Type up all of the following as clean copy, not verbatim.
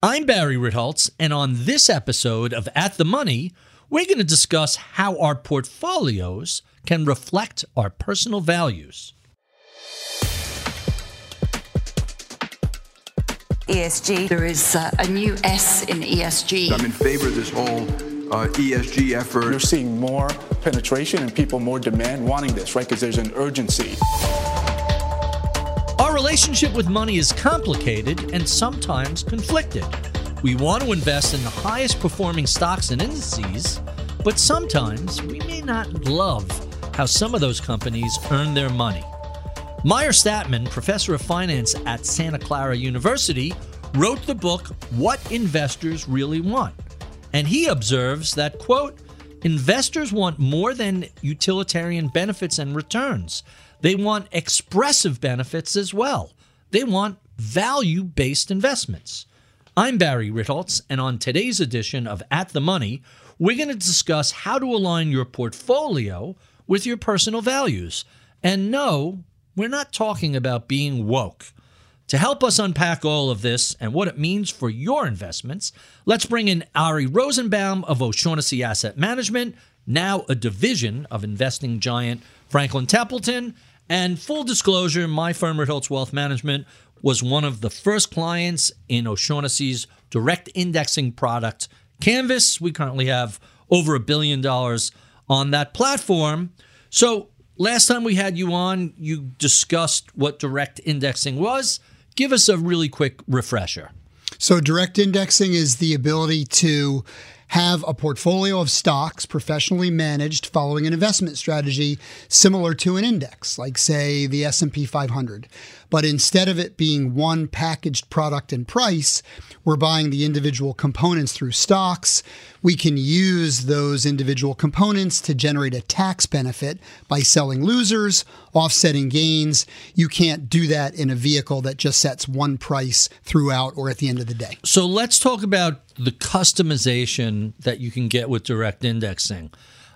I'm Barry Ritholtz, and on this episode of At the Money, we're going to discuss how our portfolios can reflect our personal values. ESG, there is a new S in ESG. I'm in favor of this whole ESG effort. You're seeing more penetration and people more demand wanting this, right? Because there's an urgency. Our relationship with money is complicated and sometimes conflicted. We want to invest in the highest performing stocks and indices, but sometimes we may not love how some of those companies earn their money. Meyer Statman, professor of finance at Santa Clara University, wrote the book, What Investors Really Want. And he observes that, quote, investors want more than utilitarian benefits and returns. They want expressive benefits as well. They want value-based investments. I'm Barry Ritholtz, and on today's edition of At the Money, we're going to discuss how to align your portfolio with your personal values. And no, we're not talking about being woke. To help us unpack all of this and what it means for your investments, let's bring in Ari Rosenbaum of O'Shaughnessy Asset Management, now a division of investing giant Franklin Templeton. And full disclosure, my firm, Ritholtz Wealth Management, was one of the first clients in O'Shaughnessy's direct indexing product, Canvas. We currently have over $1 billion on that platform. So last time we had you on, you discussed what direct indexing was. Give us a really quick refresher. So direct indexing is the ability to have a portfolio of stocks professionally managed following an investment strategy similar to an index, like, say, the S&P 500. But instead of it being one packaged product and price, we're buying the individual components through stocks. We can use those individual components to generate a tax benefit by selling losers, offsetting gains. You can't do that in a vehicle that just sets one price throughout or at the end of the day. So let's talk about the customization that you can get with direct indexing.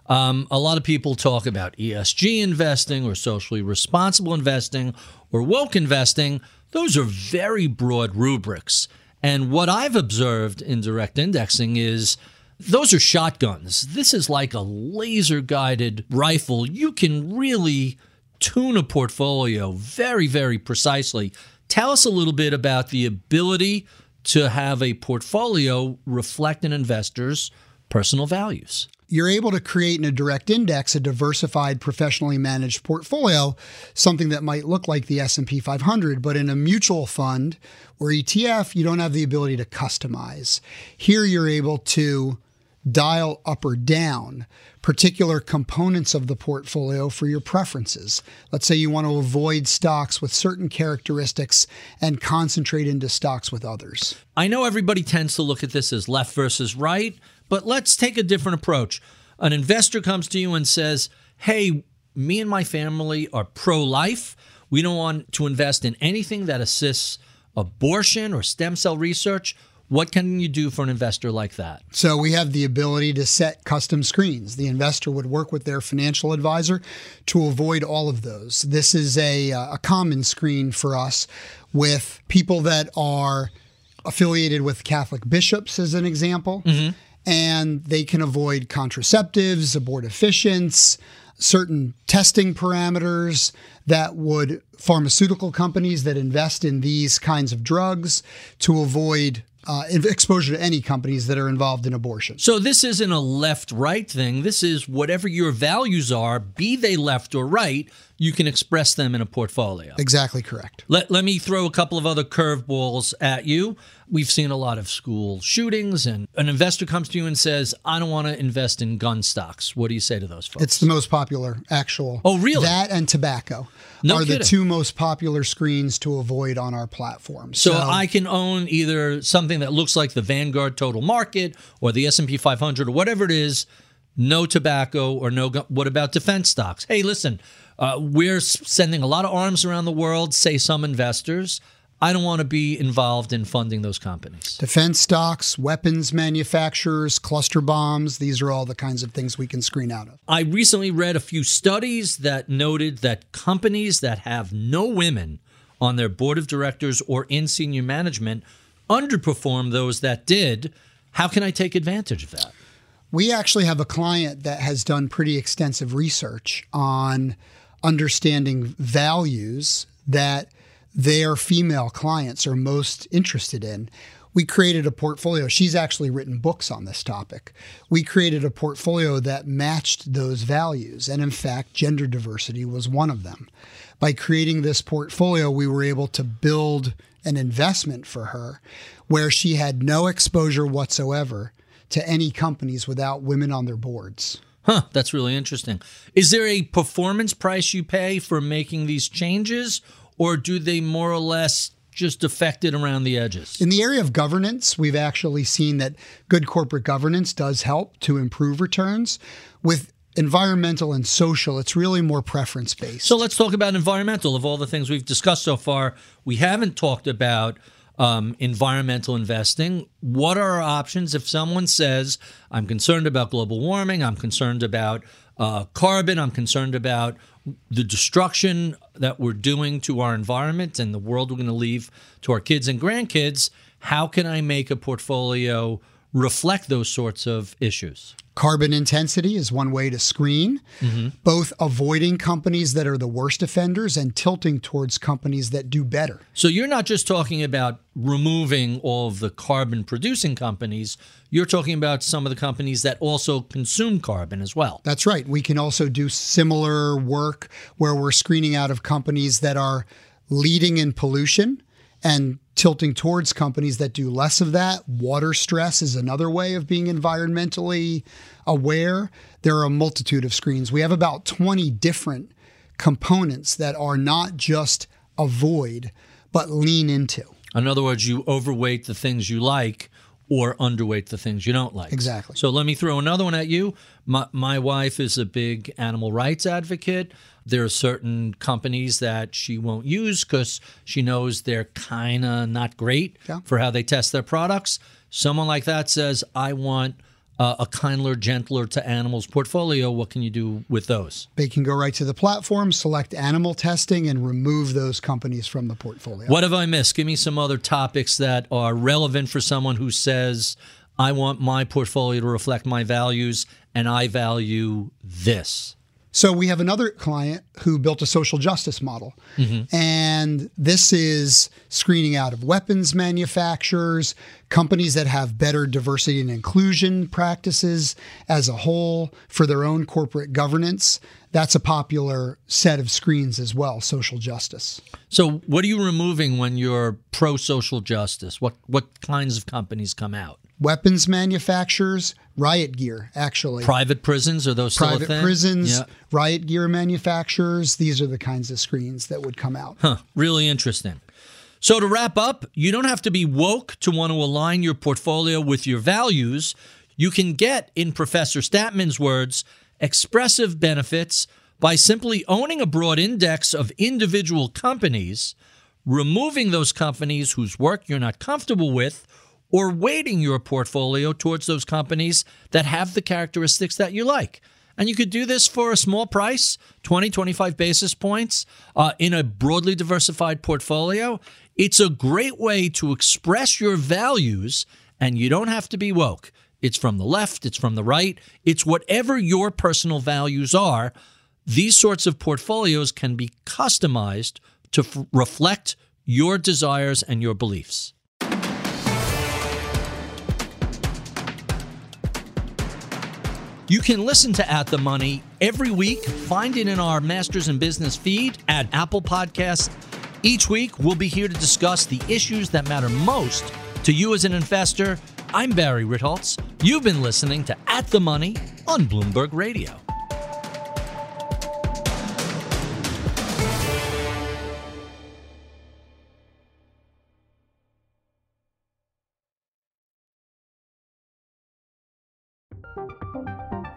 A lot of people talk about ESG investing or socially responsible investing or woke investing. Those are very broad rubrics. And what I've observed in direct indexing is those are shotguns. This is like a laser-guided rifle. You can really tune a portfolio very, very precisely. Tell us a little bit about the ability to have a portfolio reflect an investor's personal values. You're able to create in a direct index a diversified, professionally managed portfolio, something that might look like the S&P 500, but in a mutual fund or ETF, you don't have the ability to customize. Here you're able to dial up or down particular components of the portfolio for your preferences. Let's say you want to avoid stocks with certain characteristics and concentrate into stocks with others. I know everybody tends to look at this as left versus right, but let's take a different approach. An investor comes to you and says, hey, me and my family are pro-life. We don't want to invest in anything that assists abortion or stem cell research. What can you do for an investor like that? So we have the ability to set custom screens. The investor would work with their financial advisor to avoid all of those. This is a common screen for us with people that are affiliated with Catholic bishops, as an example, and they can avoid contraceptives, abortifacients, certain testing parameters that would pharmaceutical companies that invest in these kinds of drugs to avoid exposure to any companies that are involved in abortion. So this isn't a left-right thing. This is whatever your values are, be they left or right, you can express them in a portfolio. Exactly correct. Let me throw a couple of other curveballs at you. we've seen a lot of school shootings, and an investor comes to you and says, I don't want to invest in gun stocks. What do you say to those folks? It's the most popular actual. Oh, really? That and tobacco are the two most popular screens to avoid on our platform. So I can own either something that looks like the Vanguard Total Market or the S&P 500 or whatever it is. No tobacco or no gun. What about defense stocks? Hey, listen, we're sending a lot of arms around the world, say some investors. I don't want to be involved in funding those companies. Defense stocks, weapons manufacturers, cluster bombs, these are all the kinds of things we can screen out of. I recently read a few studies that noted that companies that have no women on their board of directors or in senior management underperform those that did. How can I take advantage of that? We actually have a client that has done pretty extensive research on understanding values that their female clients are most interested in. We created a portfolio. She's actually written books on this topic. We created a portfolio that matched those values. And in fact, gender diversity was one of them. By creating this portfolio, we were able to build an investment for her where she had no exposure whatsoever to any companies without women on their boards. Huh, that's really interesting. Is there a performance price you pay for making these changes, or do they more or less just affect it around the edges? In the area of governance, we've actually seen that good corporate governance does help to improve returns. With environmental and social, it's really more preference-based. So let's talk about environmental. Of all the things we've discussed so far, we haven't talked about environmental investing. What are our options if someone says, I'm concerned about global warming, I'm concerned about carbon, I'm concerned about the destruction that we're doing to our environment and the world we're going to leave to our kids and grandkids? How can I make a portfolio reflect those sorts of issues? Carbon intensity is one way to screen, both avoiding companies that are the worst offenders and tilting towards companies that do better. So you're not just talking about removing all of the carbon-producing companies. You're talking about some of the companies that also consume carbon as well. That's right. We can also do similar work where we're screening out of companies that are leading in pollution and tilting towards companies that do less of that. Water stress is another way of being environmentally aware. There are a multitude of screens. We have about 20 different components that are not just avoid, but lean into. In other words, you overweight the things you like or underweight the things you don't like. Exactly. So let me throw another one at you. My wife is a big animal rights advocate. There are certain companies that she won't use because she knows they're kind of not great for how they test their products. Someone like that says, I want a kinder, gentler to animals portfolio. What can you do with those? They can go right to the platform, select animal testing, and remove those companies from the portfolio. What have I missed? Give me some other topics that are relevant for someone who says, I want my portfolio to reflect my values, and I value this. So we have another client who built a social justice model, and this is screening out of weapons manufacturers, companies that have better diversity and inclusion practices as a whole for their own corporate governance. That's a popular set of screens as well, social justice. So what are you removing when you're pro-social justice? What kinds of companies come out? Weapons manufacturers, riot gear, actually. Private prisons, are those still a thing? Private prisons, riot gear manufacturers, these are the kinds of screens that would come out. Huh, really interesting. So to wrap up, you don't have to be woke to want to align your portfolio with your values. You can get, in Professor Statman's words, expressive benefits by simply owning a broad index of individual companies, removing those companies whose work you're not comfortable with, or weighting your portfolio towards those companies that have the characteristics that you like. And you could do this for a small price, 20, 25 basis points, in a broadly diversified portfolio. It's a great way to express your values, and you don't have to be woke. It's from the left, it's from the right, it's whatever your personal values are. These sorts of portfolios can be customized to reflect your desires and your beliefs. You can listen to At The Money every week. Find it in our Masters in Business feed at Apple Podcasts. Each week, we'll be here to discuss the issues that matter most To you as an investor, I'm Barry Ritholtz. You've been listening to At the Money on Bloomberg Radio.